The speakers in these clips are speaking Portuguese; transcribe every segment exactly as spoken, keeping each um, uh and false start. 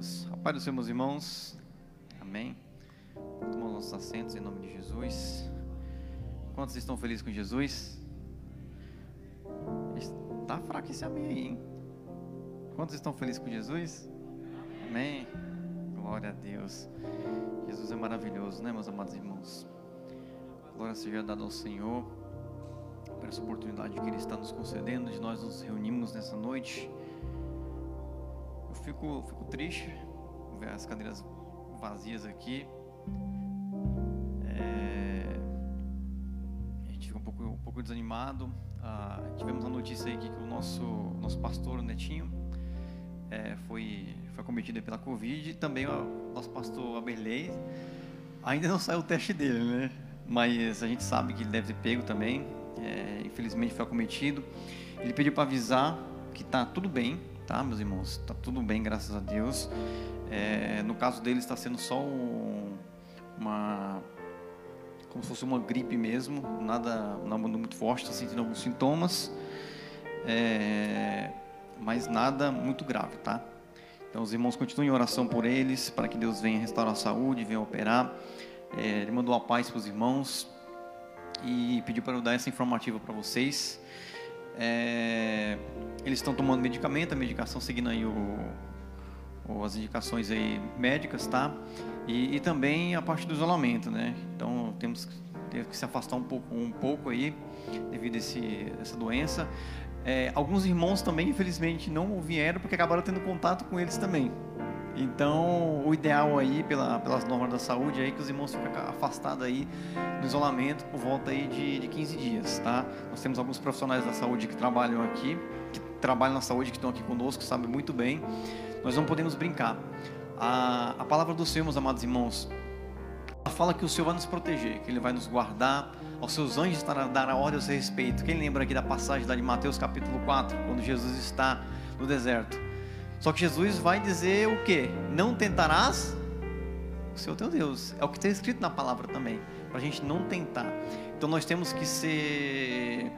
Deus. A paz dos meus irmãos. Amém. Vamos tomar os nossos assentos em nome de Jesus. Quantos estão felizes com Jesus? Está fraco esse amém aí, hein? Quantos estão felizes com Jesus? Amém. Glória a Deus. Jesus é maravilhoso, né, meus amados irmãos? Glória seja dada ao Senhor por essa oportunidade que Ele está nos concedendo, de nós nos reunimos nessa noite. Eu fico, fico triste ver as cadeiras vazias aqui. É, a gente fica um pouco, um pouco desanimado. Ah, tivemos a notícia aí que o nosso, nosso pastor, o Netinho, é, foi, foi acometido pela Covid. E também o nosso pastor Aberlei. Ainda não saiu o teste dele, né? Mas a gente sabe que ele deve ter pego também. É, infelizmente foi acometido. Ele pediu para avisar que está tudo bem. Tá, meus irmãos, tá tudo bem, graças a Deus. É, no caso dele está sendo só um, uma, como se fosse uma gripe mesmo, nada, nada muito forte, está sentindo alguns sintomas, é, mas nada muito grave, tá? Então os irmãos continuem em oração por eles, para que Deus venha restaurar a saúde, venha operar. É, ele mandou a paz para os irmãos e pediu para eu dar essa informativa para vocês. É, eles estão tomando medicamento, a medicação seguindo aí o, o, as indicações aí médicas, tá? E, e também a parte do isolamento, né? Então temos, temos que se afastar um pouco, um pouco aí devido a esse, essa doença. É, alguns irmãos também, infelizmente, não vieram porque acabaram tendo contato com eles também. Então o ideal aí, pela, pelas normas da saúde, é que os irmãos ficam afastados aí no isolamento por volta aí de, de quinze dias, tá? Nós temos alguns profissionais da saúde que trabalham aqui, que trabalham na saúde, que estão aqui conosco, sabem muito bem. Nós não podemos brincar. A, a palavra do Senhor, meus amados irmãos, ela fala que o Senhor vai nos proteger, que Ele vai nos guardar, aos seus anjos dará ordem a seu respeito. Quem lembra aqui da passagem lá de Mateus capítulo quatro, quando Jesus está no deserto? Só que Jesus vai dizer o quê? Não tentarás o Senhor teu Deus. É o que está escrito na palavra também, para a gente não tentar. Então nós temos que ser,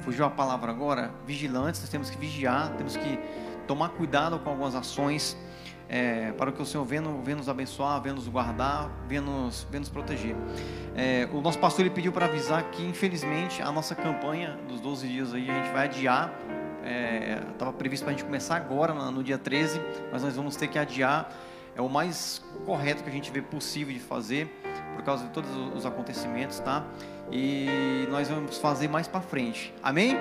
fugiu a palavra agora, vigilantes. Nós temos que vigiar, temos que tomar cuidado com algumas ações, é, para que o Senhor venha, venha nos abençoar, venha nos guardar, venha nos, venha nos proteger. É, o nosso pastor ele pediu para avisar que infelizmente a nossa campanha dos doze dias aí a gente vai adiar. Estava é, previsto para a gente começar agora no dia treze, mas nós vamos ter que adiar. É o mais correto que a gente vê possível de fazer, por causa de todos os acontecimentos, tá? E nós vamos fazer mais para frente, amém?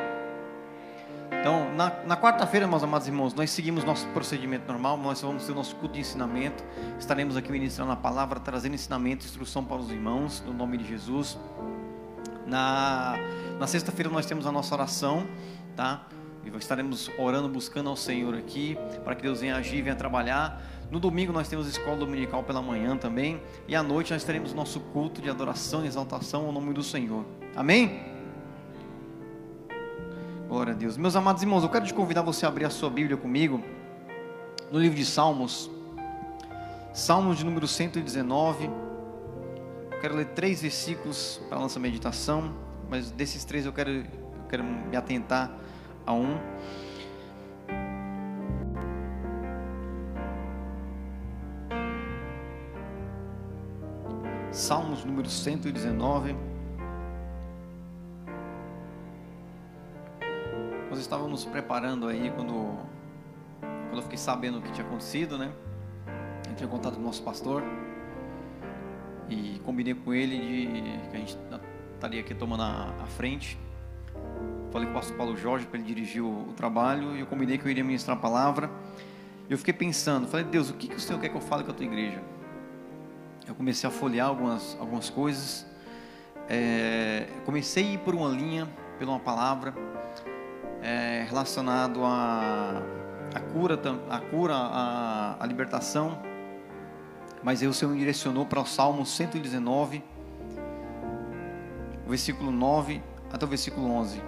Então, na, na quarta-feira, meus amados irmãos, nós seguimos nosso procedimento normal. Nós vamos ter o nosso culto de ensinamento. Estaremos aqui ministrando a palavra, trazendo ensinamento, instrução para os irmãos, no nome de Jesus. Na, na sexta-feira nós temos a nossa oração, tá? E estaremos orando, buscando ao Senhor aqui, para que Deus venha agir, venha trabalhar. No domingo nós temos escola dominical pela manhã também. E à noite nós teremos nosso culto de adoração e exaltação ao nome do Senhor. Amém? Glória a Deus. Meus amados irmãos, eu quero te convidar você a abrir a sua Bíblia comigo no livro de Salmos. Salmos de número cento e dezenove. Eu quero ler três versículos para a nossa meditação, mas desses três eu quero, eu quero me atentar a um. Salmos número cento e dezenove. Nós estávamos preparando aí quando, quando eu fiquei sabendo o que tinha acontecido, né? Entrei em contato com o nosso pastor e combinei com ele de que a gente estaria aqui tomando a, a frente. Falei com o pastor Paulo Jorge para ele dirigir o, o trabalho, e eu combinei que eu iria ministrar a palavra. Eu fiquei pensando, falei, Deus, o que, que o Senhor quer que eu fale com a tua igreja? Eu comecei a folhear algumas, algumas coisas, é, comecei a ir por uma linha, por uma palavra, é, relacionado à a, a cura, a, cura a, a libertação, mas aí o Senhor me direcionou para o Salmo cento e dezenove, versículo nove até o versículo onze.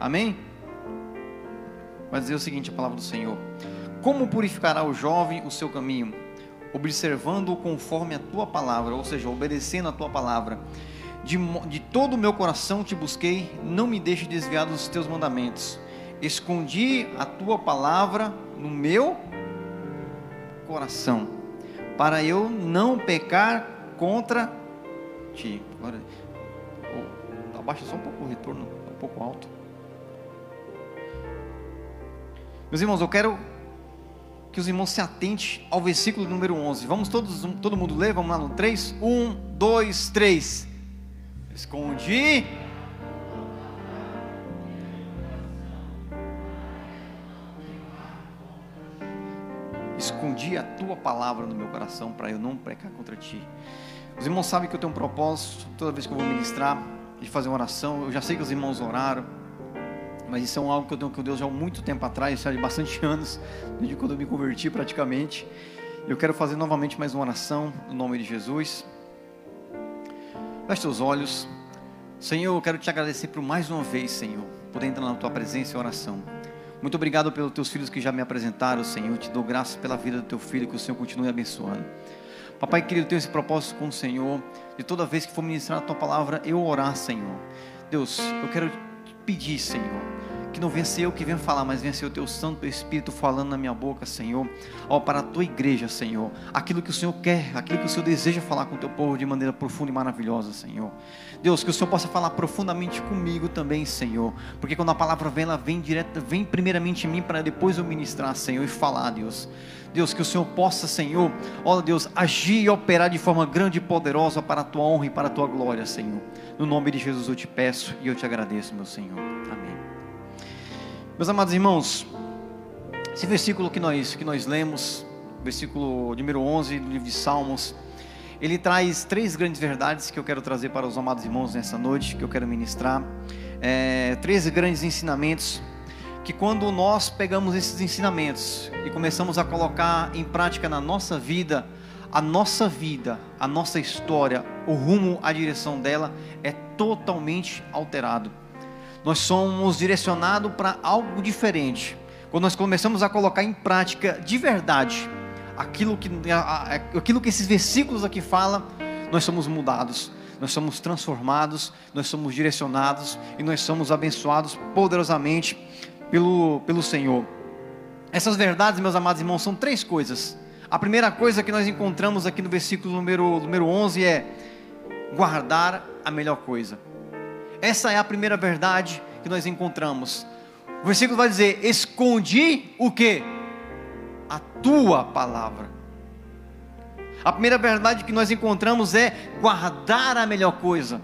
Amém? Vai dizer o seguinte, a palavra do Senhor: como purificará o jovem o seu caminho? Observando-o conforme a tua palavra, ou seja, obedecendo a tua palavra. De, de todo o meu coração te busquei, não me deixe desviar dos teus mandamentos. Escondi a tua palavra no meu coração, para eu não pecar contra ti. Agora, oh, abaixa só um pouco o retorno, um pouco alto. Meus irmãos, eu quero que os irmãos se atentem ao versículo número onze. Vamos todos, todo mundo ler? Vamos lá no três. um, dois, três. Escondi. Escondi a tua palavra no meu coração para eu não pecar contra ti. Os irmãos sabem que eu tenho um propósito, toda vez que eu vou ministrar, de fazer uma oração. Eu já sei que os irmãos oraram, mas isso é algo que eu tenho com Deus já há muito tempo atrás, já de bastante anos, desde quando eu me converti praticamente. Eu quero fazer novamente mais uma oração, no nome de Jesus. Feche seus olhos. Senhor, eu quero te agradecer por mais uma vez, Senhor, poder entrar na tua presença em oração. Muito obrigado pelos teus filhos que já me apresentaram, Senhor. Eu te dou graças pela vida do teu filho, que o Senhor continue abençoando. Papai querido, eu tenho esse propósito com o Senhor, de toda vez que for ministrar a Tua Palavra, eu orar, Senhor. Deus, eu quero pedir, Senhor, que não venha ser eu que venha falar, mas venha ser o Teu Santo Espírito falando na minha boca, Senhor, ó, para a Tua Igreja, Senhor, aquilo que o Senhor quer, aquilo que o Senhor deseja falar com o Teu povo de maneira profunda e maravilhosa, Senhor. Deus, que o Senhor possa falar profundamente comigo também, Senhor, porque quando a Palavra vem, ela vem, direto, vem primeiramente em mim, para depois eu ministrar, Senhor, e falar, Deus. Deus, que o Senhor possa, Senhor, ó Deus, agir e operar de forma grande e poderosa para a Tua honra e para a Tua glória, Senhor. No nome de Jesus eu te peço e eu te agradeço, meu Senhor. Amém. Meus amados irmãos, esse versículo que nós, que nós lemos, versículo número onze do livro de Salmos, ele traz três grandes verdades que eu quero trazer para os amados irmãos nessa noite, que eu quero ministrar. É, três grandes ensinamentos, que quando nós pegamos esses ensinamentos e começamos a colocar em prática na nossa vida, a nossa vida, a nossa história, o rumo, a direção dela é totalmente alterado. Nós somos direcionados para algo diferente. Quando nós começamos a colocar em prática de verdade aquilo que, aquilo que esses versículos aqui falam, nós somos mudados. Nós somos transformados, nós somos direcionados e nós somos abençoados poderosamente Pelo, pelo Senhor. Essas verdades, meus amados irmãos, são três coisas. A primeira coisa que nós encontramos aqui no versículo número, número onze é guardar a melhor coisa. Essa é a primeira verdade que nós encontramos. O versículo vai dizer: escondi o quê? A tua palavra. A primeira verdade que nós encontramos é guardar a melhor coisa.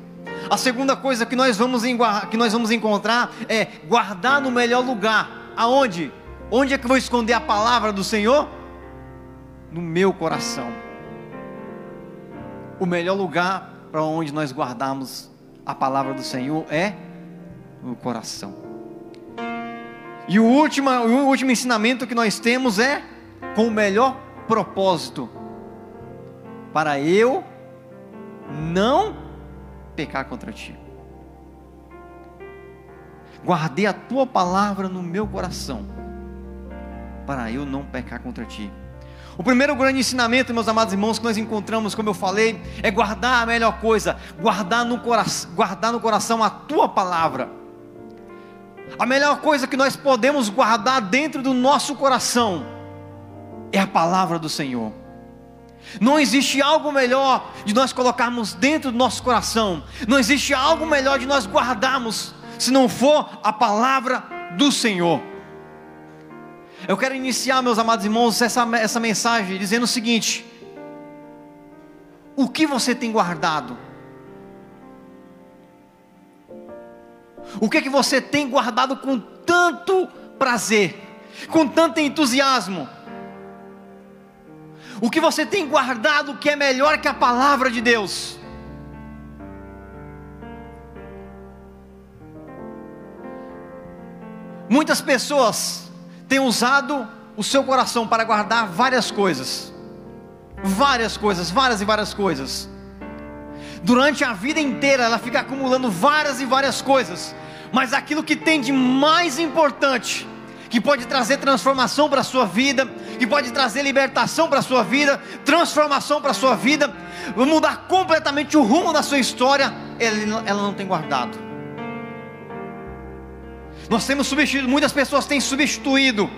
A segunda coisa que nós, vamos que nós vamos encontrar é guardar no melhor lugar. Aonde? Onde é que eu vou esconder a palavra do Senhor? No meu coração. O melhor lugar para onde nós guardamos a palavra do Senhor é no coração. E o último, o último ensinamento que nós temos é com o melhor propósito. Para eu não pecar contra ti. Guardei a tua palavra no meu coração, para eu não pecar contra ti. O primeiro grande ensinamento, meus amados irmãos, que nós encontramos, como eu falei, é guardar a melhor coisa, guardar no, cora guardar no coração a tua palavra. A melhor coisa que nós podemos guardar dentro do nosso coração é a palavra do Senhor. Não existe algo melhor de nós colocarmos dentro do nosso coração. Não existe algo melhor de nós guardarmos, se não for a palavra do Senhor. Eu quero iniciar, meus amados irmãos, essa, essa mensagem dizendo o seguinte: o que você tem guardado? O que é que você tem guardado com tanto prazer, com tanto entusiasmo? O que você tem guardado que é melhor que a palavra de Deus? Muitas pessoas têm usado o seu coração para guardar várias coisas. Várias coisas, várias e várias coisas. Durante a vida inteira ela fica acumulando várias e várias coisas. Mas aquilo que tem de mais importante, que pode trazer transformação para a sua vida, que pode trazer libertação para a sua vida, transformação para a sua vida, mudar completamente o rumo da sua história, ela não tem guardado. Nós temos substituído, muitas pessoas têm substituído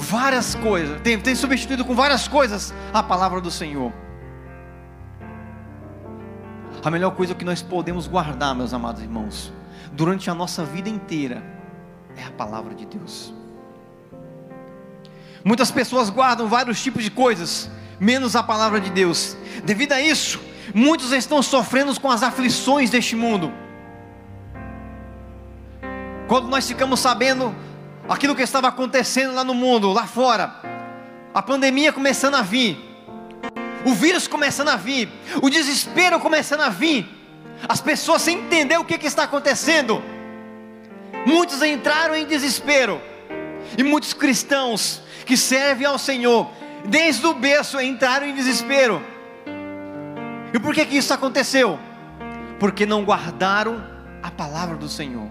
várias coisas, tem, tem substituído com várias coisas a palavra do Senhor. A melhor coisa que nós podemos guardar, meus amados irmãos, durante a nossa vida inteira, é a palavra de Deus. Muitas pessoas guardam vários tipos de coisas, menos a palavra de Deus. Devido a isso, muitos estão sofrendo com as aflições deste mundo. Quando nós ficamos sabendo aquilo que estava acontecendo lá no mundo, lá fora, a pandemia começando a vir, o vírus começando a vir, o desespero começando a vir, as pessoas sem entender o que, que está acontecendo, muitos entraram em desespero, e muitos cristãos que servem ao Senhor, desde o berço entraram em desespero. E por que que isso aconteceu? Porque não guardaram a palavra do Senhor.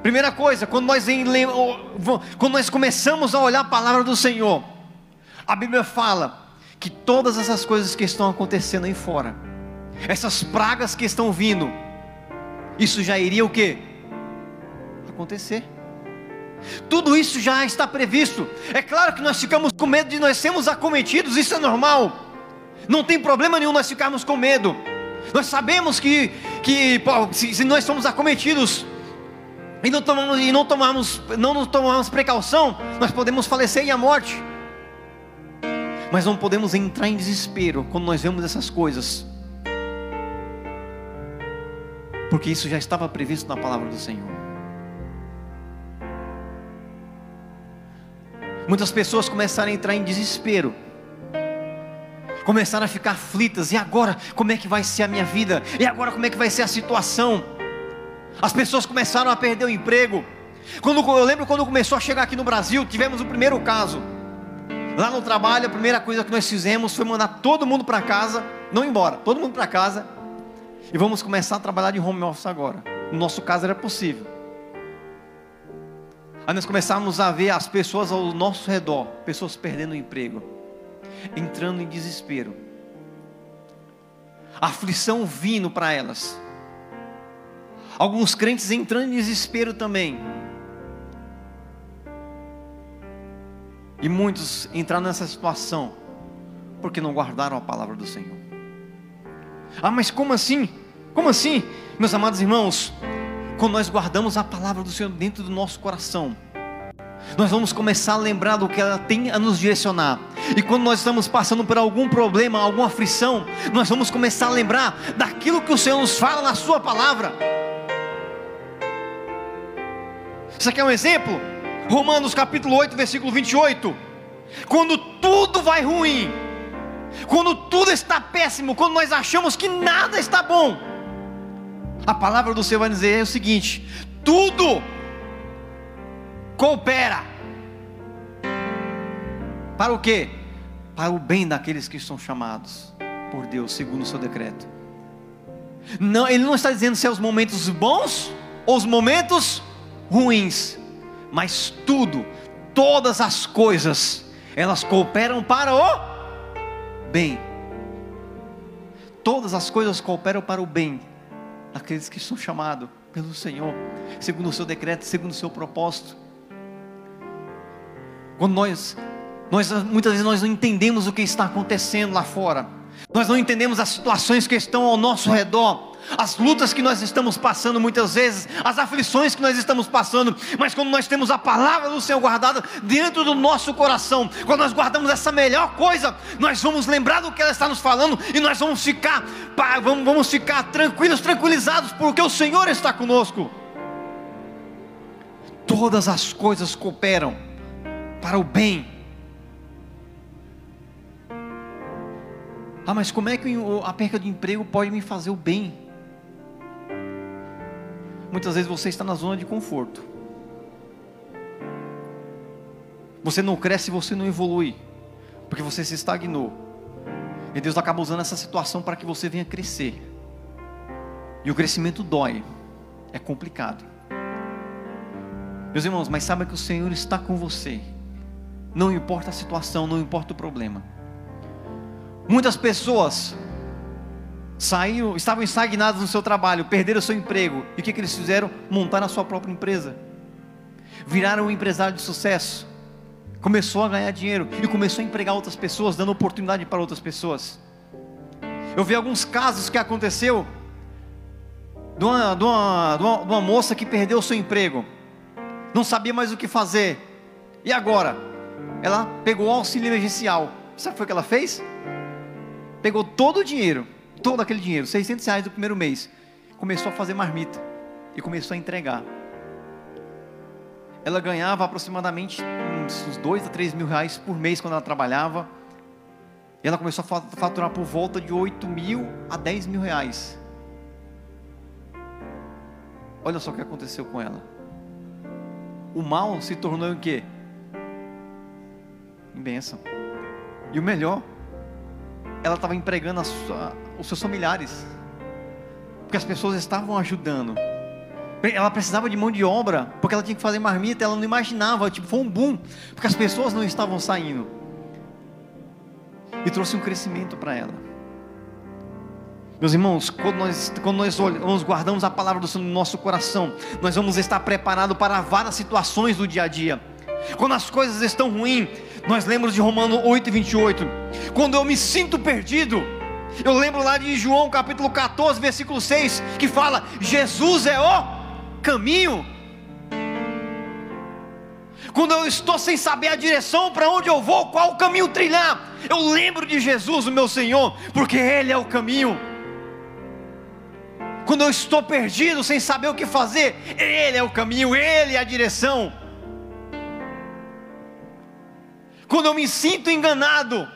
Primeira coisa, quando nós, em, quando nós começamos a olhar a palavra do Senhor, a Bíblia fala que todas essas coisas que estão acontecendo aí fora, essas pragas que estão vindo, isso já iria o quê? Acontecer. Tudo isso já está previsto. É claro que nós ficamos com medo de nós sermos acometidos, isso é normal. Não tem problema nenhum nós ficarmos com medo. Nós sabemos que, que se, se nós somos acometidos e não tomamos, e não tomamos, não nos tomamos precaução, nós podemos falecer e a morte. Mas não podemos entrar em desespero quando nós vemos essas coisas, porque isso já estava previsto na palavra do Senhor. Muitas pessoas começaram a entrar em desespero, começaram a ficar aflitas. E agora, como é que vai ser a minha vida? E agora, como é que vai ser a situação? As pessoas começaram a perder o emprego. Quando, eu lembro quando começou a chegar aqui no Brasil, tivemos o primeiro caso. Lá no trabalho, a primeira coisa que nós fizemos foi mandar todo mundo para casa, não embora, todo mundo para casa. E vamos começar a trabalhar de home office agora. No nosso caso era possível. Aí nós começamos a ver as pessoas ao nosso redor, pessoas perdendo o emprego, entrando em desespero, aflição vindo para elas, alguns crentes entrando em desespero também, e muitos entraram nessa situação porque não guardaram a palavra do Senhor. Ah, mas como assim? Como assim, meus amados irmãos? Quando nós guardamos a palavra do Senhor dentro do nosso coração, nós vamos começar a lembrar do que ela tem a nos direcionar. E quando nós estamos passando por algum problema, alguma aflição, nós vamos começar a lembrar daquilo que o Senhor nos fala na sua palavra. Isso aqui é um exemplo? Romanos capítulo oito, versículo vinte e oito. Quando tudo vai ruim, quando tudo está péssimo, quando nós achamos que nada está bom, a palavra do Senhor vai dizer o seguinte: tudo coopera para o quê? Para o bem daqueles que são chamados por Deus segundo o seu decreto. Não, ele não está dizendo se é os momentos bons ou os momentos ruins, mas tudo, todas as coisas, elas cooperam para o bem. Todas as coisas cooperam para o bem aqueles que são chamados pelo Senhor, segundo o seu decreto, segundo o seu propósito. Quando nós, nós, muitas vezes nós não entendemos o que está acontecendo lá fora, nós não entendemos as situações que estão ao nosso redor, as lutas que nós estamos passando muitas vezes, as aflições que nós estamos passando, mas quando nós temos a palavra do Senhor guardada dentro do nosso coração, quando nós guardamos essa melhor coisa, nós vamos lembrar do que ela está nos falando, e nós vamos ficar, vamos ficar tranquilos, tranquilizados, porque o Senhor está conosco. Todas as coisas cooperam para o bem. Ah, mas como é que a perda de emprego pode me fazer o bem? Muitas vezes você está na zona de conforto. Você não cresce, você não evolui, porque você se estagnou. E Deus acaba usando essa situação para que você venha crescer. E o crescimento dói, é complicado. Meus irmãos, mas saiba que o Senhor está com você. Não importa a situação, não importa o problema. Muitas pessoas saíram, estavam estagnados no seu trabalho, perderam seu emprego, e o que, que eles fizeram? Montaram a sua própria empresa, viraram um empresário de sucesso, começou a ganhar dinheiro e começou a empregar outras pessoas, dando oportunidade para outras pessoas. Eu vi alguns casos que aconteceu de uma, de uma, de uma, de uma moça que perdeu o seu emprego, não sabia mais o que fazer, e agora? Ela pegou o auxílio emergencial. Sabe o que foi que ela fez? Pegou todo o dinheiro, todo aquele dinheiro, seiscentos reais do primeiro mês, começou a fazer marmita e começou a entregar. Ela ganhava aproximadamente uns dois a três mil reais por mês quando ela trabalhava. E ela começou a faturar por volta de oito mil a dez mil reais. Olha só o que aconteceu com ela. O mal se tornou em quê? Em bênção. E o melhor, ela estava empregando a sua, os seus familiares, porque as pessoas estavam ajudando. Ela precisava de mão de obra, porque ela tinha que fazer marmita. Ela não imaginava, tipo, foi um boom, porque as pessoas não estavam saindo. E trouxe um crescimento para ela. Meus irmãos, quando nós, quando nós olhamos, guardamos a palavra do Senhor no nosso coração, nós vamos estar preparados para várias situações do dia a dia. Quando as coisas estão ruins, nós lembramos de Romanos oito, vinte e oito. Quando eu me sinto perdido, eu lembro lá de João capítulo quatorze, versículo seis, que fala: Jesus é o caminho. Quando eu estou sem saber a direção, para onde eu vou, qual o caminho trilhar, eu lembro de Jesus, o meu Senhor, porque Ele é o caminho. Quando eu estou perdido, sem saber o que fazer, Ele é o caminho, Ele é a direção. Quando eu me sinto enganado,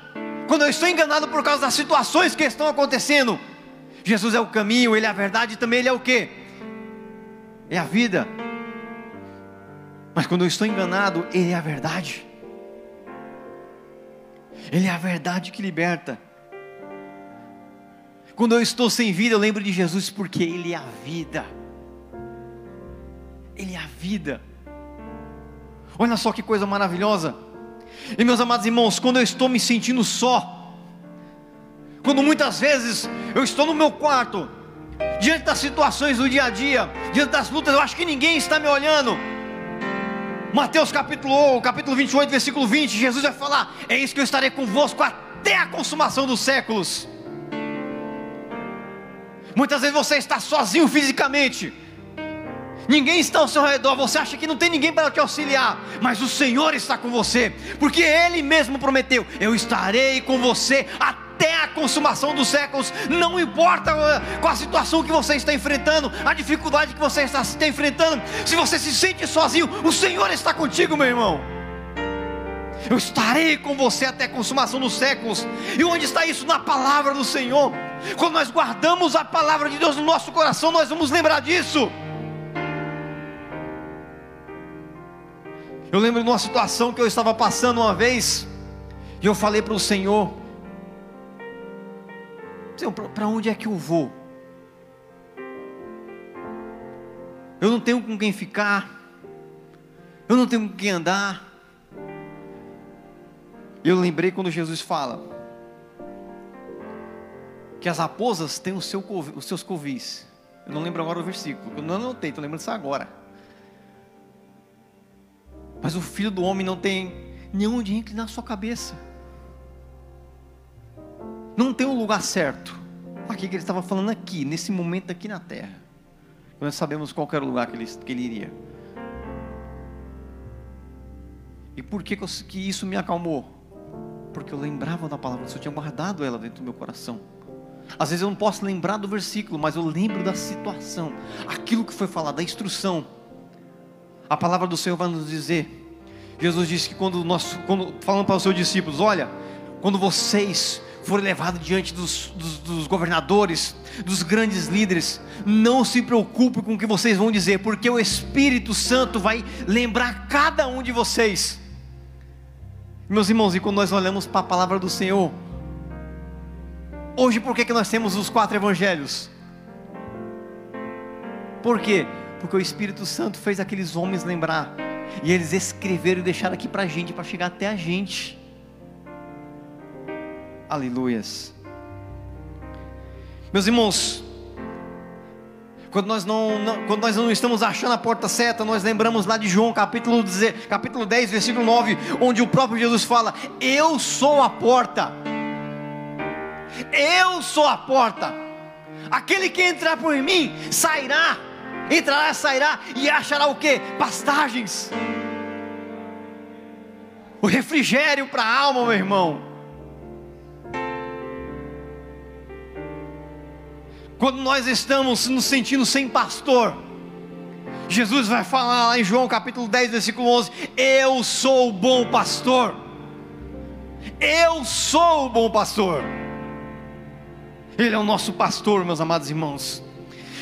quando eu estou enganado por causa das situações que estão acontecendo, Jesus é o caminho, Ele é a verdade e também Ele é o quê? É a vida. Mas quando eu estou enganado, Ele é a verdade. Ele é a verdade que liberta. Quando eu estou sem vida, eu lembro de Jesus, porque Ele é a vida. Ele é a vida. Olha só que coisa maravilhosa. E meus amados irmãos, quando eu estou me sentindo só, quando muitas vezes eu estou no meu quarto, diante das situações do dia a dia, diante das lutas, eu acho que ninguém está me olhando. Mateus capítulo, capítulo vinte e oito, versículo vinte, Jesus vai falar: é isso que eu estarei convosco até a consumação dos séculos. Muitas vezes você está sozinho fisicamente, ninguém está ao seu redor, você acha que não tem ninguém para te auxiliar, mas o Senhor está com você, porque Ele mesmo prometeu: eu estarei com você até a consumação dos séculos. Não importa qual a situação que você está enfrentando, a dificuldade que você está enfrentando, se você se sente sozinho, o Senhor está contigo, meu irmão. Eu estarei com você até a consumação dos séculos. E onde está isso? Na palavra do Senhor. Quando nós guardamos a palavra de Deus no nosso coração, nós vamos lembrar disso. Eu lembro de uma situação que eu estava passando uma vez, e eu falei para o Senhor: Senhor, para onde é que eu vou? Eu não tenho com quem ficar, eu não tenho com quem andar. Eu lembrei quando Jesus fala que as raposas têm o seu, os seus covis. Eu não lembro agora o versículo, eu não anotei, estou lembrando disso agora. Mas o Filho do Homem não tem nem onde reclinar sua cabeça. Não tem um lugar certo. Aqui que ele estava falando aqui, nesse momento aqui na terra. Nós sabemos qual era o lugar que ele, que ele iria. E por que, que, eu, que isso me acalmou? Porque eu lembrava da palavra do Senhor, eu tinha guardado ela dentro do meu coração. Às vezes eu não posso lembrar do versículo, mas eu lembro da situação, aquilo que foi falado, da instrução. A palavra do Senhor vai nos dizer, Jesus disse que quando nós, quando, falando para os seus discípulos: olha, quando vocês forem levados diante dos, dos, dos governadores, dos grandes líderes, não se preocupe com o que vocês vão dizer, porque o Espírito Santo vai lembrar cada um de vocês. Meus irmãos, e quando nós olhamos para a palavra do Senhor, hoje por que, que nós temos os quatro evangelhos? Por quê? Porque o Espírito Santo fez aqueles homens lembrar, e eles escreveram e deixaram aqui para a gente, para chegar até a gente. Aleluias. Meus irmãos, Quando nós não, não, quando nós não estamos achando a porta certa, nós lembramos lá de João, capítulo dez, capítulo dez, versículo nove, onde o próprio Jesus fala: eu sou a porta, eu sou a porta, aquele que entrar por mim, sairá, entrará, sairá, e achará o quê? Pastagens, o refrigério para a alma, meu irmão. Quando nós estamos nos sentindo sem pastor, Jesus vai falar lá em João capítulo dez, versículo onze: eu sou o bom pastor, eu sou o bom pastor. Ele é o nosso pastor, meus amados irmãos.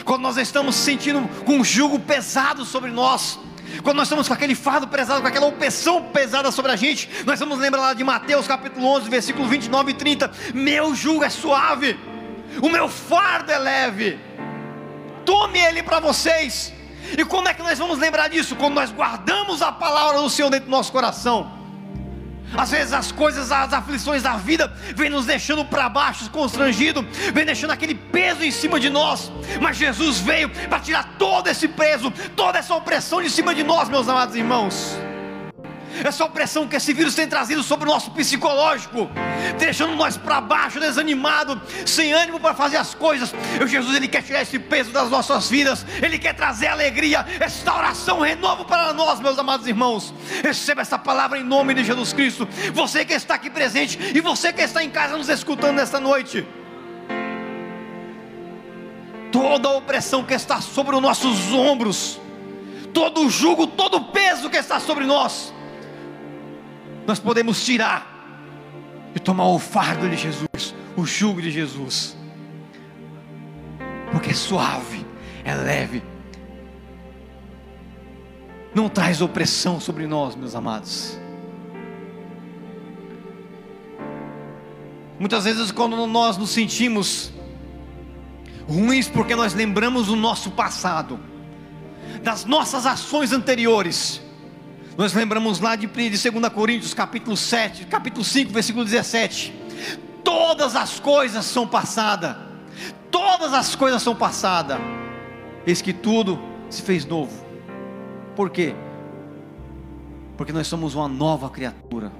Quando nós estamos sentindo um jugo pesado sobre nós, quando nós estamos com aquele fardo pesado, com aquela opressão pesada sobre a gente, nós vamos lembrar lá de Mateus capítulo onze, versículo vinte e nove e trinta: meu jugo é suave, o meu fardo é leve, tome ele para vocês. E como é que nós vamos lembrar disso? Quando nós guardamos a palavra do Senhor dentro do nosso coração. Às vezes as coisas, as aflições da vida vêm nos deixando para baixo, constrangido, vem deixando aquele peso em cima de nós, mas Jesus veio para tirar todo esse peso, toda essa opressão de cima de nós, meus amados irmãos. Essa opressão que esse vírus tem trazido sobre o nosso psicológico, deixando nós para baixo, desanimado, sem ânimo para fazer as coisas. E Jesus, ele quer tirar esse peso das nossas vidas. Ele quer trazer alegria, restauração, renovo para nós, meus amados irmãos. Receba essa palavra em nome de Jesus Cristo. Você que está aqui presente e você que está em casa nos escutando nesta noite, toda a opressão que está sobre os nossos ombros, todo o jugo, todo o peso que está sobre nós, nós podemos tirar e tomar o fardo de Jesus, o jugo de Jesus, porque é suave, é leve, não traz opressão sobre nós, meus amados. Muitas vezes, quando nós nos sentimos ruins, porque nós lembramos o nosso passado, das nossas ações anteriores, nós lembramos lá de segunda Coríntios capítulo sete, capítulo cinco, versículo dezessete: todas as coisas são passadas, todas as coisas são passadas, eis que tudo se fez novo. Por quê? Porque nós somos uma nova criatura.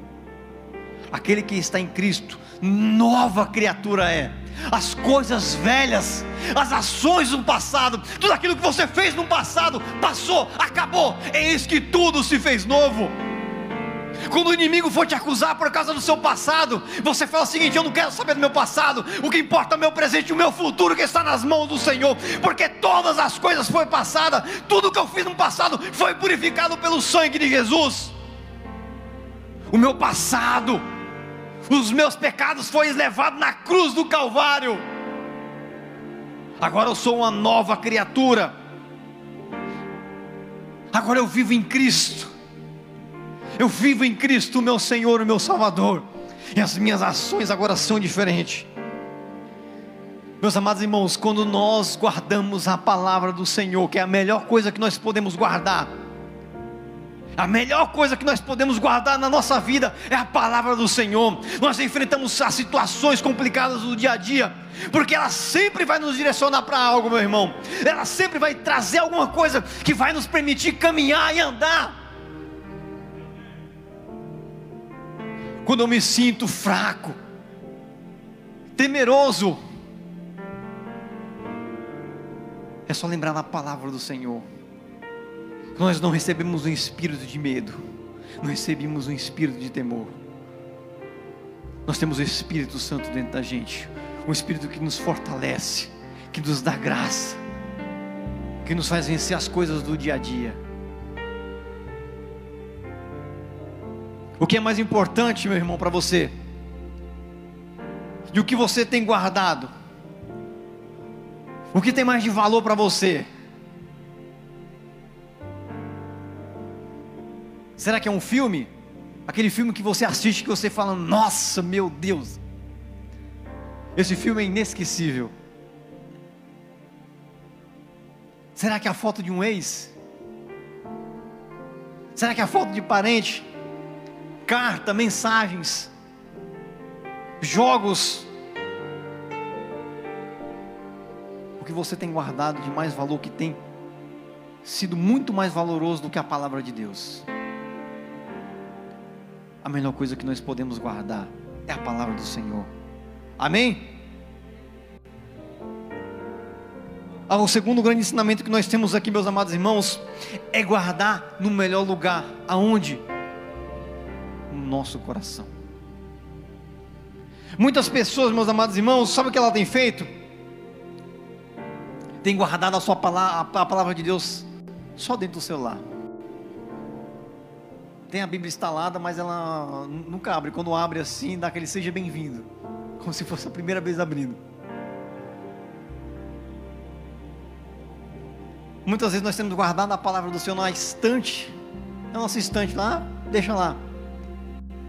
Aquele que está em Cristo, nova criatura é. As coisas velhas, as ações do passado, tudo aquilo que você fez no passado, passou, acabou. Eis que tudo se fez novo. Quando o inimigo for te acusar por causa do seu passado, você fala o seguinte: eu não quero saber do meu passado, o que importa é o meu presente e o meu futuro que está nas mãos do Senhor, porque todas as coisas foram passadas, tudo que eu fiz no passado foi purificado pelo sangue de Jesus. O meu passado, os meus pecados foram levados na cruz do Calvário. Agora eu sou uma nova criatura. Agora eu vivo em Cristo. Eu vivo em Cristo, meu Senhor, o meu Salvador. E as minhas ações agora são diferentes. Meus amados irmãos, quando nós guardamos a palavra do Senhor, que é a melhor coisa que nós podemos guardar, a melhor coisa que nós podemos guardar na nossa vida é a palavra do Senhor. Nós enfrentamos as situações complicadas do dia a dia, porque ela sempre vai nos direcionar para algo, meu irmão. Ela sempre vai trazer alguma coisa que vai nos permitir caminhar e andar. Quando eu me sinto fraco, temeroso, é só lembrar da palavra do Senhor. Nós não recebemos um espírito de medo, não recebemos um espírito de temor. Nós temos o Espírito Santo dentro da gente, um Espírito que nos fortalece, que nos dá graça, que nos faz vencer as coisas do dia a dia. O que é mais importante, meu irmão, para você? E o que você tem guardado? O que tem mais de valor para você? Será que é um filme? Aquele filme que você assiste, que você fala: nossa, meu Deus, esse filme é inesquecível. Será que é a foto de um ex? Será que é a foto de parente? Carta, mensagens, jogos. O que você tem guardado de mais valor, que tem sido muito mais valoroso do que a palavra de Deus? A melhor coisa que nós podemos guardar é a palavra do Senhor. Amém? Ah, o segundo grande ensinamento que nós temos aqui, meus amados irmãos, é guardar no melhor lugar. Aonde? No nosso coração. Muitas pessoas, meus amados irmãos, sabe o que ela tem feito? Tem guardado a sua palavra, a palavra de Deus, só dentro do celular. Tem a Bíblia instalada, mas ela nunca abre. Quando abre assim, dá aquele seja bem-vindo, como se fosse a primeira vez abrindo. Muitas vezes nós temos guardado a palavra do Senhor na estante, na nossa estante lá, deixa lá,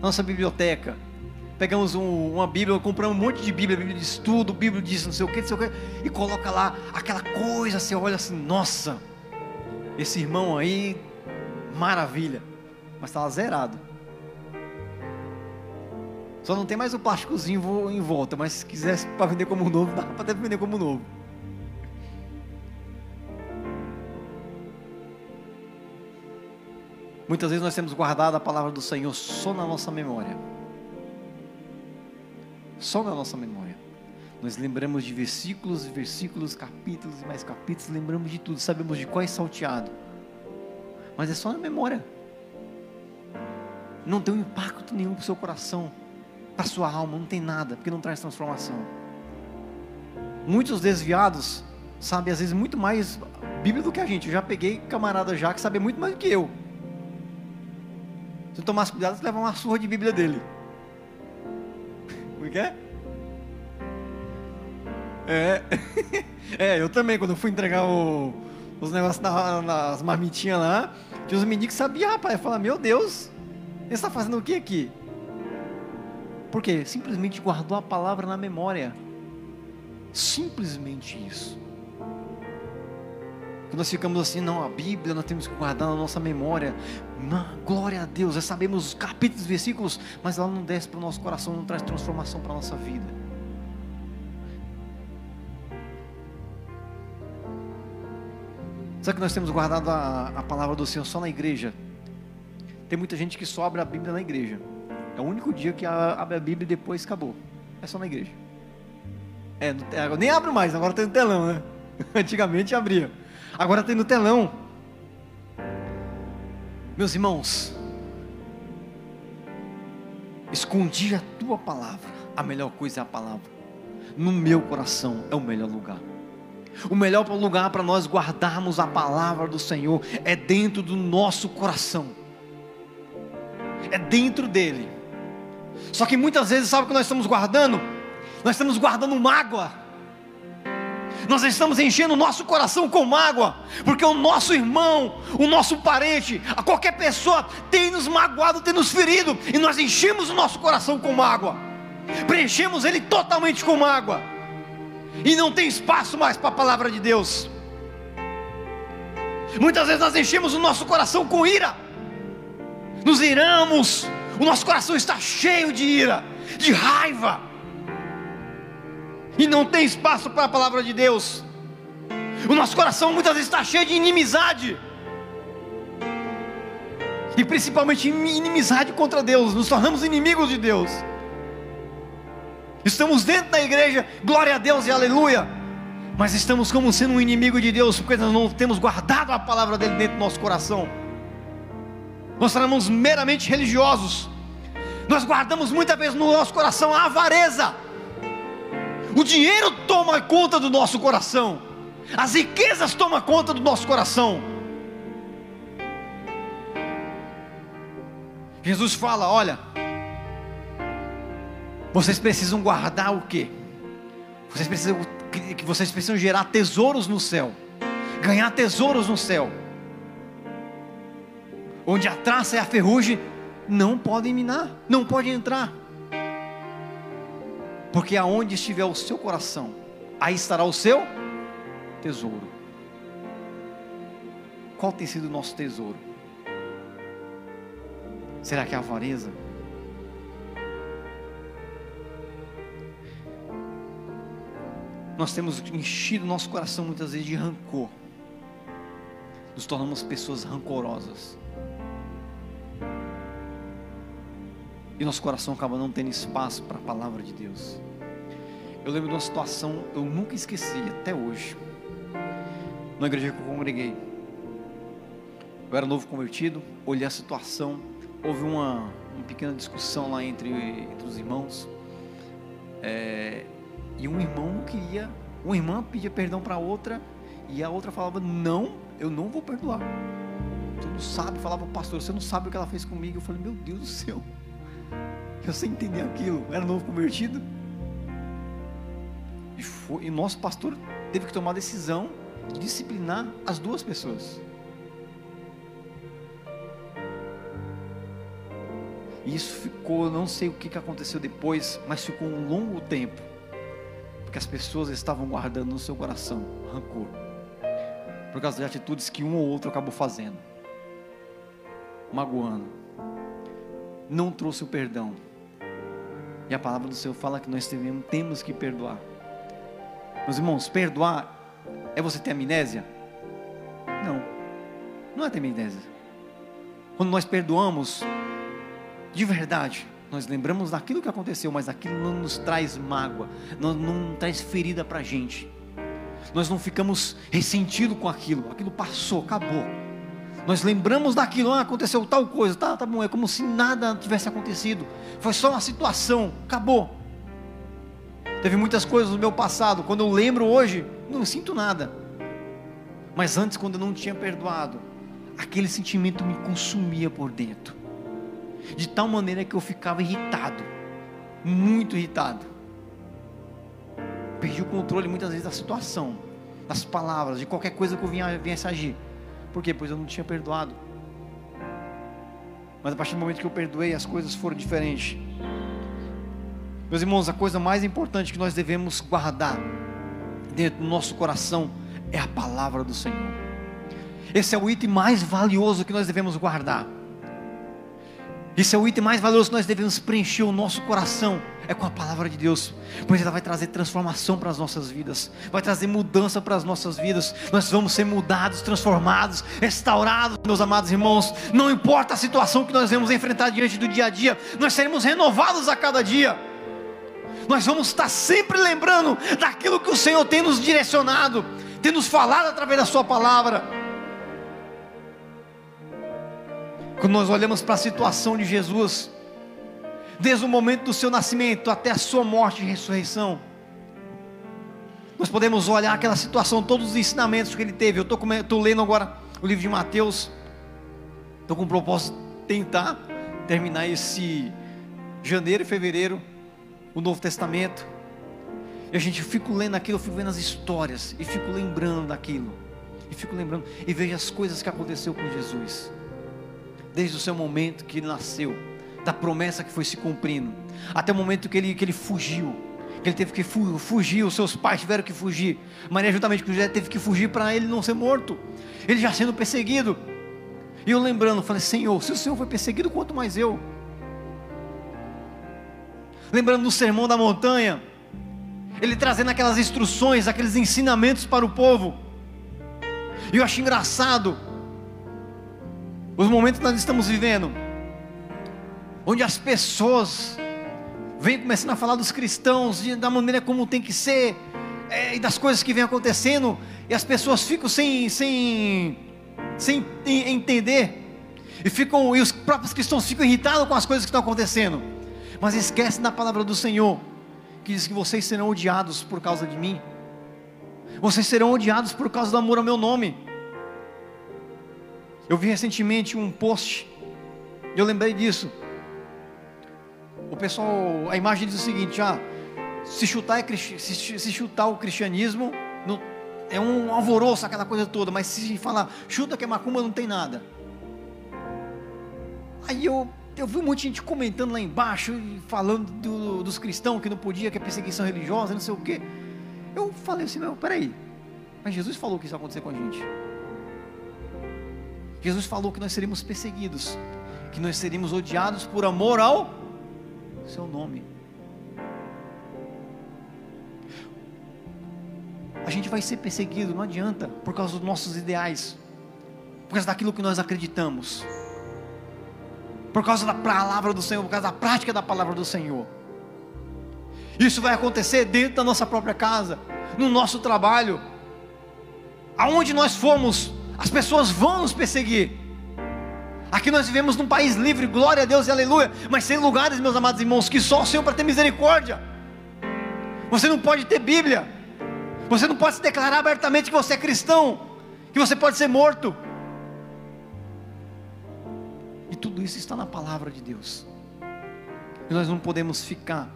nossa biblioteca. Pegamos um, uma Bíblia, compramos um monte de Bíblia, Bíblia de estudo, Bíblia disso, não sei o que, não sei o que, e coloca lá aquela coisa, você olha assim, nossa, esse irmão aí, maravilha, mas está lá zerado. Só não tem mais o plásticozinho em volta, mas se quisesse para vender como novo, dá para até vender como novo. Muitas vezes nós temos guardado a palavra do Senhor só na nossa memória. Só na nossa memória. Nós lembramos de versículos, versículos, capítulos e mais capítulos, lembramos de tudo, sabemos de quais salteado. Mas é só na memória. Não tem um impacto nenhum para o seu coração, para a sua alma, não tem nada, porque não traz transformação. Muitos desviados sabem às vezes muito mais Bíblia do que a gente. Eu já peguei camarada já que sabia muito mais do que eu. Se eu tomasse cuidado, você leva uma surra de Bíblia dele. Como é que é? É, é eu também, quando eu fui entregar o, os negócios na, nas marmitinhas lá, tinha uns meninos que sabiam, rapaz, eu falava, meu Deus, ele está fazendo o que aqui? Por quê? Simplesmente guardou a palavra na memória. Simplesmente isso. Quando nós ficamos assim, não, a Bíblia nós temos que guardar na nossa memória. Não, glória a Deus, já sabemos os capítulos, os versículos, mas ela não desce para o nosso coração, não traz transformação para a nossa vida. Será que nós temos guardado a, a palavra do Senhor só na igreja? Tem muita gente que só abre a Bíblia na igreja. É o único dia que abre a Bíblia e depois acabou. É só na igreja. É, eu nem abro mais, agora tem no telão, né? Antigamente abria. Agora tem no telão. Meus irmãos, escondi a tua palavra. A melhor coisa é a palavra. No meu coração é o melhor lugar. O melhor lugar para nós guardarmos a palavra do Senhor é dentro do nosso coração. É dentro dele. Só que muitas vezes, sabe o que nós estamos guardando? Nós estamos guardando mágoa. Nós estamos enchendo o nosso coração com mágoa, porque o nosso irmão, o nosso parente, a qualquer pessoa tem nos magoado, tem nos ferido, e nós enchemos o nosso coração com mágoa, preenchemos ele totalmente com mágoa, e não tem espaço mais para a palavra de Deus. Muitas vezes nós enchemos o nosso coração com ira, nos iramos, o nosso coração está cheio de ira, de raiva, e não tem espaço para a palavra de Deus. O nosso coração muitas vezes está cheio de inimizade, e principalmente inimizade contra Deus, nos tornamos inimigos de Deus. Estamos dentro da igreja, glória a Deus e aleluia, mas estamos como sendo um inimigo de Deus, porque nós não temos guardado a palavra dele dentro do nosso coração. Nós somos meramente religiosos. Nós guardamos muitas vezes no nosso coração a avareza. O dinheiro toma conta do nosso coração. As riquezas tomam conta do nosso coração. Jesus fala, olha, vocês precisam guardar o quê? Vocês precisam, vocês precisam gerar tesouros no céu. Ganhar tesouros no céu. Onde a traça e a ferrugem não podem minar, não podem entrar. Porque aonde estiver o seu coração, aí estará o seu tesouro. Qual tem sido o nosso tesouro? Será que é a avareza? nós temos enchido nosso coração muitas vezes de rancor, nos tornamos pessoas rancorosas, e nosso coração acaba não tendo espaço para a palavra de Deus. Eu lembro de uma situação, eu nunca esqueci, até hoje, na igreja que eu congreguei. Eu era novo convertido, olhei a situação, houve uma, uma pequena discussão lá entre, entre os irmãos, é, e um irmão não queria, uma irmã pedia perdão para a outra, e a outra falava, não, eu não vou perdoar, você não sabe, falava o pastor, você não sabe o que ela fez comigo. Eu falei, meu Deus do céu, eu sem entender aquilo, eu era novo convertido, e, foi, e nosso pastor teve que tomar a decisão de disciplinar as duas pessoas. E isso ficou, não sei o que, que aconteceu depois, mas ficou um longo tempo, porque as pessoas estavam guardando no seu coração rancor, por causa das atitudes que um ou outro acabou fazendo, magoando, não trouxe o perdão. E a palavra do Senhor fala que nós temos que perdoar. Meus irmãos, perdoar é você ter amnésia? Não, não é ter amnésia. Quando nós perdoamos de verdade, nós lembramos daquilo que aconteceu, mas aquilo não nos traz mágoa, não, não traz ferida para a gente. Nós não ficamos ressentidos com aquilo, aquilo passou, acabou. Nós lembramos daquilo, ah, aconteceu tal coisa, tá, tá bom, é como se nada tivesse acontecido, foi só uma situação, acabou. Teve muitas coisas no meu passado, quando eu lembro hoje, não sinto nada. Mas antes, quando eu não tinha perdoado, aquele sentimento me consumia por dentro, de tal maneira que eu ficava irritado, muito irritado, perdi o controle muitas vezes da situação, das palavras, de qualquer coisa que eu vinha, viesse agir. Por quê? Pois eu não tinha perdoado. Mas a partir do momento que eu perdoei, as coisas foram diferentes. Meus irmãos, a coisa mais importante que nós devemos guardar dentro do nosso coração é a palavra do Senhor. Esse é o item mais valioso que nós devemos guardar. Esse é o item mais valioso que nós devemos preencher o nosso coração, é com a palavra de Deus, pois ela vai trazer transformação para as nossas vidas, vai trazer mudança para as nossas vidas. Nós vamos ser mudados, transformados, restaurados, meus amados irmãos. Não importa a situação que nós vamos enfrentar diante do dia a dia, nós seremos renovados a cada dia. Nós vamos estar sempre lembrando daquilo que o Senhor tem nos direcionado, tem nos falado através da sua palavra. Quando nós olhamos para a situação de Jesus, desde o momento do seu nascimento até a sua morte e ressurreição, nós podemos olhar aquela situação, todos os ensinamentos que ele teve. Eu estou estou lendo agora o livro de Mateus, estou com o propósito de tentar terminar esse janeiro e fevereiro, o Novo Testamento, e a gente fica lendo aquilo, eu fico vendo as histórias, e fico lembrando daquilo, e fico lembrando, e vejo as coisas que aconteceu com Jesus, desde o seu momento que ele nasceu, da promessa que foi se cumprindo, até o momento que ele, que ele fugiu, que ele teve que fu- fugir, os seus pais tiveram que fugir, Maria juntamente com José teve que fugir para ele não ser morto, ele já sendo perseguido. E eu lembrando, falei, Senhor, se o Senhor foi perseguido, quanto mais eu. Lembrando do sermão da montanha, ele trazendo aquelas instruções, aqueles ensinamentos para o povo. E eu acho engraçado os momentos que nós estamos vivendo, onde as pessoas vêm começando a falar dos cristãos, da maneira como tem que ser, é, e das coisas que vêm acontecendo, e as pessoas ficam sem, sem, sem entender, e, ficam, e os próprios cristãos ficam irritados com as coisas que estão acontecendo, mas esquecem da palavra do Senhor, que diz que vocês serão odiados por causa de mim, vocês serão odiados por causa do amor ao meu nome. Eu vi recentemente um post, eu lembrei disso. O pessoal, a imagem diz o seguinte: ah, se chutar, é, se, se chutar o cristianismo, não, é um alvoroço, aquela coisa toda, mas se falar chuta que é macumba, não tem nada. Aí eu, eu vi um monte de gente comentando lá embaixo, falando do, dos cristãos que não podia, que é perseguição religiosa, não sei o quê. Eu falei assim: não, peraí, mas Jesus falou que isso ia acontecer com a gente. Jesus falou que nós seríamos perseguidos, que nós seríamos odiados por amor ao seu nome. a gente vai ser perseguido, não adianta, por causa dos nossos ideais, por causa daquilo que nós acreditamos, por causa da palavra do Senhor, por causa da prática da palavra do Senhor. Isso vai acontecer dentro da nossa própria casa, no nosso trabalho, aonde nós formos, as pessoas vão nos perseguir. Aqui nós vivemos num país livre, glória a Deus e aleluia, mas sem lugares, meus amados irmãos, que só o Senhor para ter misericórdia. Você não pode ter Bíblia, você não pode se declarar abertamente que você é cristão, que você pode ser morto. E tudo isso está na palavra de Deus. E nós não podemos ficar.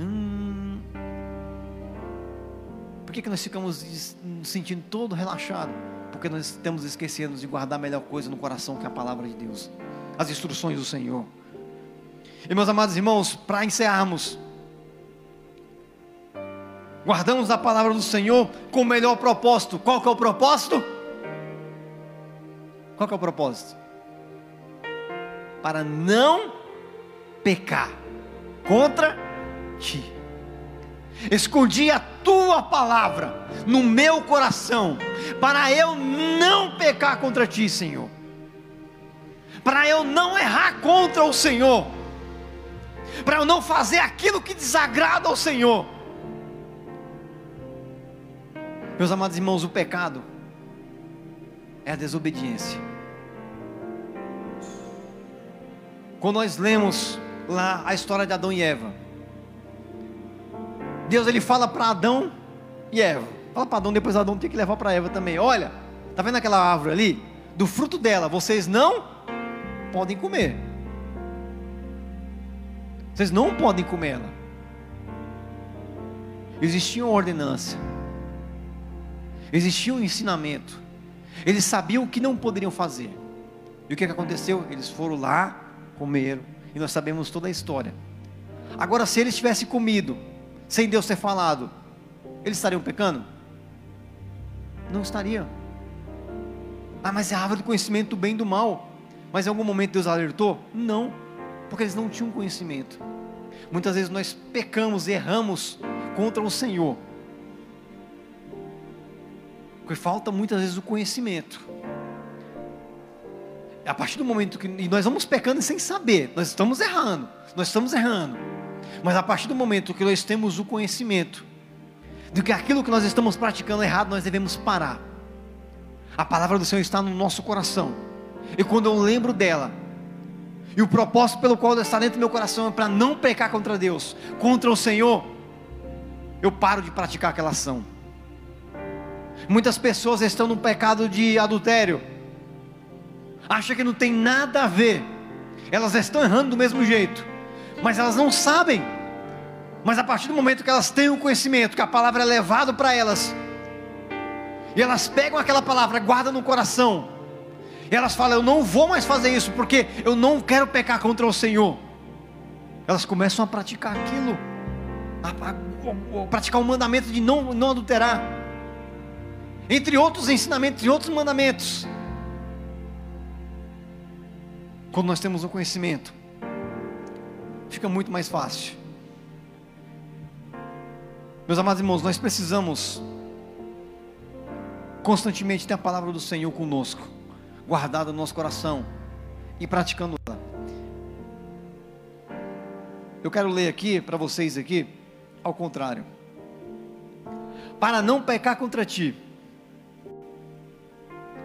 Hum, por que, que nós ficamos nos sentindo todo relaxado? Porque nós estamos esquecendo de guardar a melhor coisa no coração, que é a palavra de Deus, as instruções do Senhor. E meus amados irmãos, para encerrarmos, guardamos a palavra do Senhor com o melhor propósito. Qual que é o propósito? Qual que é o propósito? Para não pecar contra ti. Escondi a tua palavra no meu coração, para eu não pecar contra ti, Senhor, para eu não errar contra o Senhor, para eu não fazer aquilo que desagrada ao Senhor. Meus amados irmãos, o pecado é a desobediência. Quando nós lemos lá a história de Adão e Eva, Deus ele fala para Adão e Eva, fala para Adão, depois Adão tem que levar para Eva também, olha, tá vendo aquela árvore ali? Do fruto dela, vocês não podem comer, vocês não podem comê-la. Existia uma ordenança, existia um ensinamento, eles sabiam o que não poderiam fazer, e o que, que aconteceu? Eles foram lá, comeram, e nós sabemos toda a história. Agora, se eles tivessem comido, sem Deus ter falado, eles estariam pecando? Não estariam. Ah, mas é a árvore do conhecimento do bem e do mal. Mas em algum momento Deus alertou? Não, porque eles não tinham conhecimento. Muitas vezes nós pecamos, erramos contra o Senhor, porque falta muitas vezes o conhecimento. A partir do momento que nós vamos pecando sem saber, nós estamos errando, nós estamos errando. Mas a partir do momento que nós temos o conhecimento de que aquilo que nós estamos praticando errado, nós devemos parar. A palavra do Senhor está no nosso coração, e quando eu lembro dela, e o propósito pelo qual ela está dentro do meu coração é para não pecar contra Deus, contra o Senhor, eu paro de praticar aquela ação. Muitas pessoas estão no pecado de adultério, acham que não tem nada a ver, elas estão errando do mesmo jeito, mas elas não sabem. Mas a partir do momento que elas têm o conhecimento, que a palavra é levada para elas, e elas pegam aquela palavra, guardam no coração, e elas falam, eu não vou mais fazer isso, porque eu não quero pecar contra o Senhor. Elas começam a praticar aquilo, a, a, a, a praticar o mandamento de não, não adulterar, entre outros ensinamentos e outros mandamentos. Quando nós temos o conhecimento, fica muito mais fácil. Meus amados irmãos, nós precisamos constantemente ter a palavra do Senhor conosco, guardada no nosso coração e praticando ela. Eu quero ler aqui para vocês aqui, ao contrário. Para não pecar contra ti,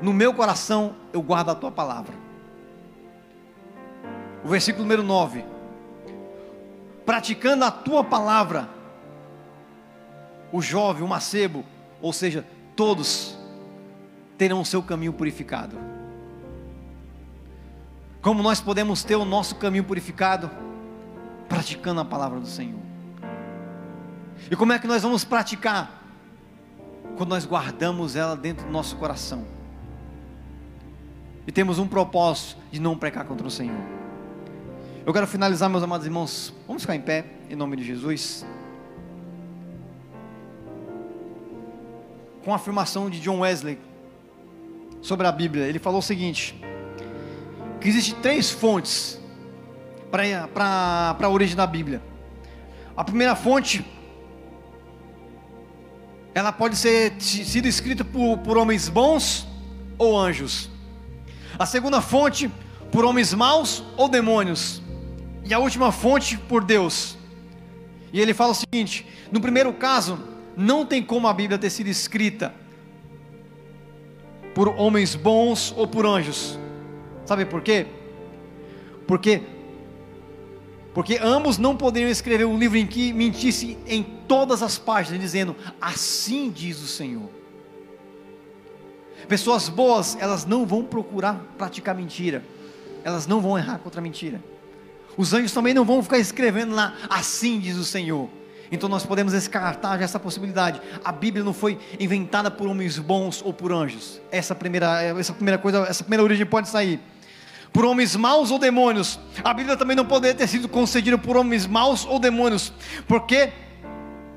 no meu coração eu guardo a tua palavra. O versículo número nove. Praticando a tua palavra, o jovem, o mancebo, ou seja, todos terão o seu caminho purificado. Como nós podemos ter o nosso caminho purificado? Praticando a palavra do Senhor. E como é que nós vamos praticar? Quando nós guardamos ela dentro do nosso coração, e temos um propósito de não pecar contra o Senhor. Eu quero finalizar, meus amados irmãos, vamos ficar em pé, em nome de Jesus, com a afirmação de John Wesley, sobre a Bíblia. Ele falou o seguinte, que existem três fontes, para para a origem da Bíblia. A primeira fonte, ela pode ser sido escrita por, por homens bons ou anjos. A segunda fonte, por homens maus ou demônios. E a última fonte, por Deus. E ele fala o seguinte: no primeiro caso, não tem como a Bíblia ter sido escrita por homens bons ou por anjos. Sabe por quê? Porque, porque ambos não poderiam escrever um livro em que mentisse em todas as páginas, dizendo: assim diz o Senhor. Pessoas boas, elas não vão procurar praticar mentira, elas não vão errar contra a mentira. Os anjos também não vão ficar escrevendo lá: assim diz o Senhor. Então nós podemos descartar já essa possibilidade. A Bíblia não foi inventada por homens bons ou por anjos. Essa primeira, essa primeira coisa, essa primeira origem pode sair. Por homens maus ou demônios. A Bíblia também não poderia ter sido concedida por homens maus ou demônios, porque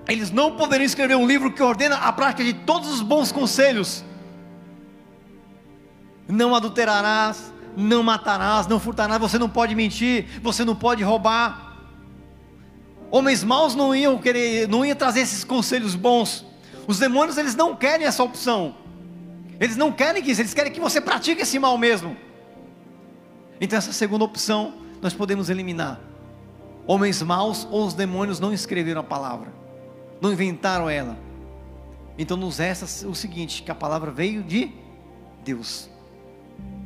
eles não poderiam escrever um livro que ordena a prática de todos os bons conselhos. Não adulterarás, não matarás, não furtarás, você não pode mentir, você não pode roubar. Homens maus não iam querer, não iam trazer esses conselhos bons. Os demônios, eles não querem essa opção. Eles não querem isso, eles querem que você pratique esse mal mesmo. Então essa segunda opção nós podemos eliminar. Homens maus ou os demônios não escreveram a palavra, não inventaram ela. Então nos resta o seguinte: que a palavra veio de Deus.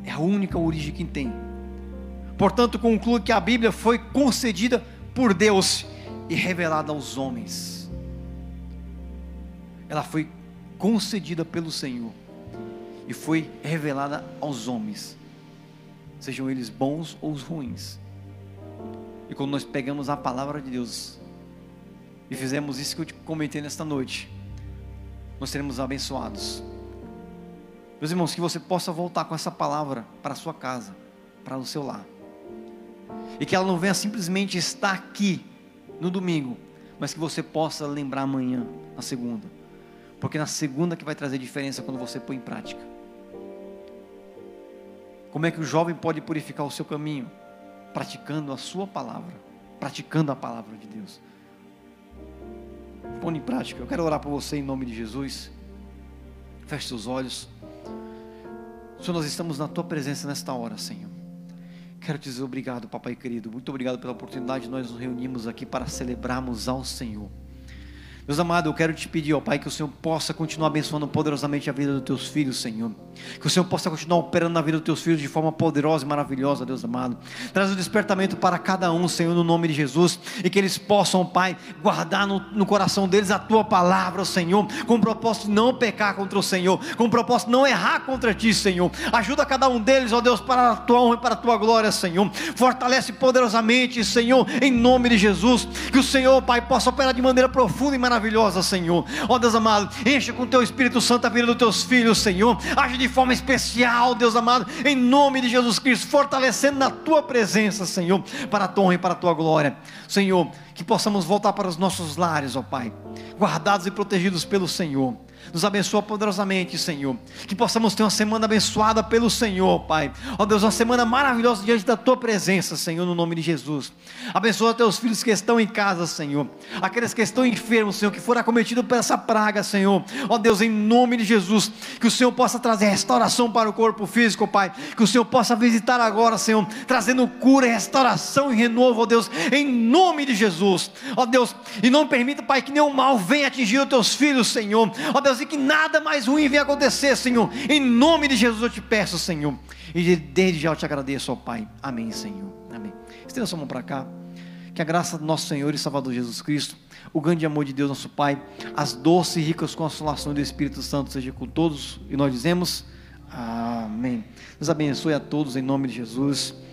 É a única origem que tem. Portanto, concluo que a Bíblia foi concedida por Deus e revelada aos homens. Ela foi concedida pelo Senhor e foi revelada aos homens, sejam eles bons ou os ruins. E quando nós pegamos a palavra de Deus e fizemos isso que eu te comentei nesta noite, nós seremos abençoados. Meus irmãos, que você possa voltar com essa palavra para a sua casa, para o seu lar, e que ela não venha simplesmente estar aqui no domingo, mas que você possa lembrar amanhã, na segunda, porque na segunda que vai trazer diferença quando você põe em prática. Como é que o jovem pode purificar o seu caminho? Praticando a sua palavra, praticando a palavra de Deus. Põe em prática. Eu quero orar por você em nome de Jesus. Feche seus olhos. Senhor, nós estamos na tua presença nesta hora, Senhor. Quero te dizer obrigado, papai querido. Muito obrigado pela oportunidade de nós nos reunirmos aqui para celebrarmos ao Senhor. Meus amados, eu quero te pedir, ó Pai, que o Senhor possa continuar abençoando poderosamente a vida dos teus filhos, Senhor. Que o Senhor possa continuar operando na vida dos teus filhos de forma poderosa e maravilhosa, Deus amado. Traz o despertamento para cada um, Senhor, no nome de Jesus. E que eles possam, Pai, guardar no, no coração deles a Tua palavra, Senhor. Com o propósito de não pecar contra o Senhor. Com o propósito de não errar contra Ti, Senhor. Ajuda cada um deles, ó Deus, para a Tua honra e para a Tua glória, Senhor. Fortalece poderosamente, Senhor, em nome de Jesus. Que o Senhor, Pai, possa operar de maneira profunda e maravilhosa. Maravilhosa, Senhor. Ó Deus amado, enche com Teu Espírito Santo a vida dos Teus filhos, Senhor. Age de forma especial, Deus amado, em nome de Jesus Cristo, fortalecendo na Tua presença, Senhor, para a Tua honra e para a Tua glória, Senhor. Que possamos voltar para os nossos lares, ó Pai, guardados e protegidos pelo Senhor. Nos abençoa poderosamente, Senhor. Que possamos ter uma semana abençoada pelo Senhor, Pai. Ó Deus, uma semana maravilhosa diante da Tua presença, Senhor, no nome de Jesus. Abençoa Teus filhos que estão em casa, Senhor. Aqueles que estão enfermos, Senhor, que foram acometidos por essa praga, Senhor. Ó Deus, em nome de Jesus, que o Senhor possa trazer restauração para o corpo físico, Pai. Que o Senhor possa visitar agora, Senhor, trazendo cura, restauração e renovo, ó Deus, em nome de Jesus. Ó Deus, e não permita, Pai, que nenhum mal venha atingir os Teus filhos, Senhor. Ó Deus, e que nada mais ruim venha acontecer, Senhor. Em nome de Jesus eu te peço, Senhor. E desde já eu te agradeço, ó Pai. Amém, Senhor. Amém. Estenda sua mão para cá. Que a graça do nosso Senhor e Salvador Jesus Cristo, o grande amor de Deus nosso Pai, as doces e ricas consolações do Espírito Santo seja com todos. E nós dizemos, amém. Deus abençoe a todos em nome de Jesus.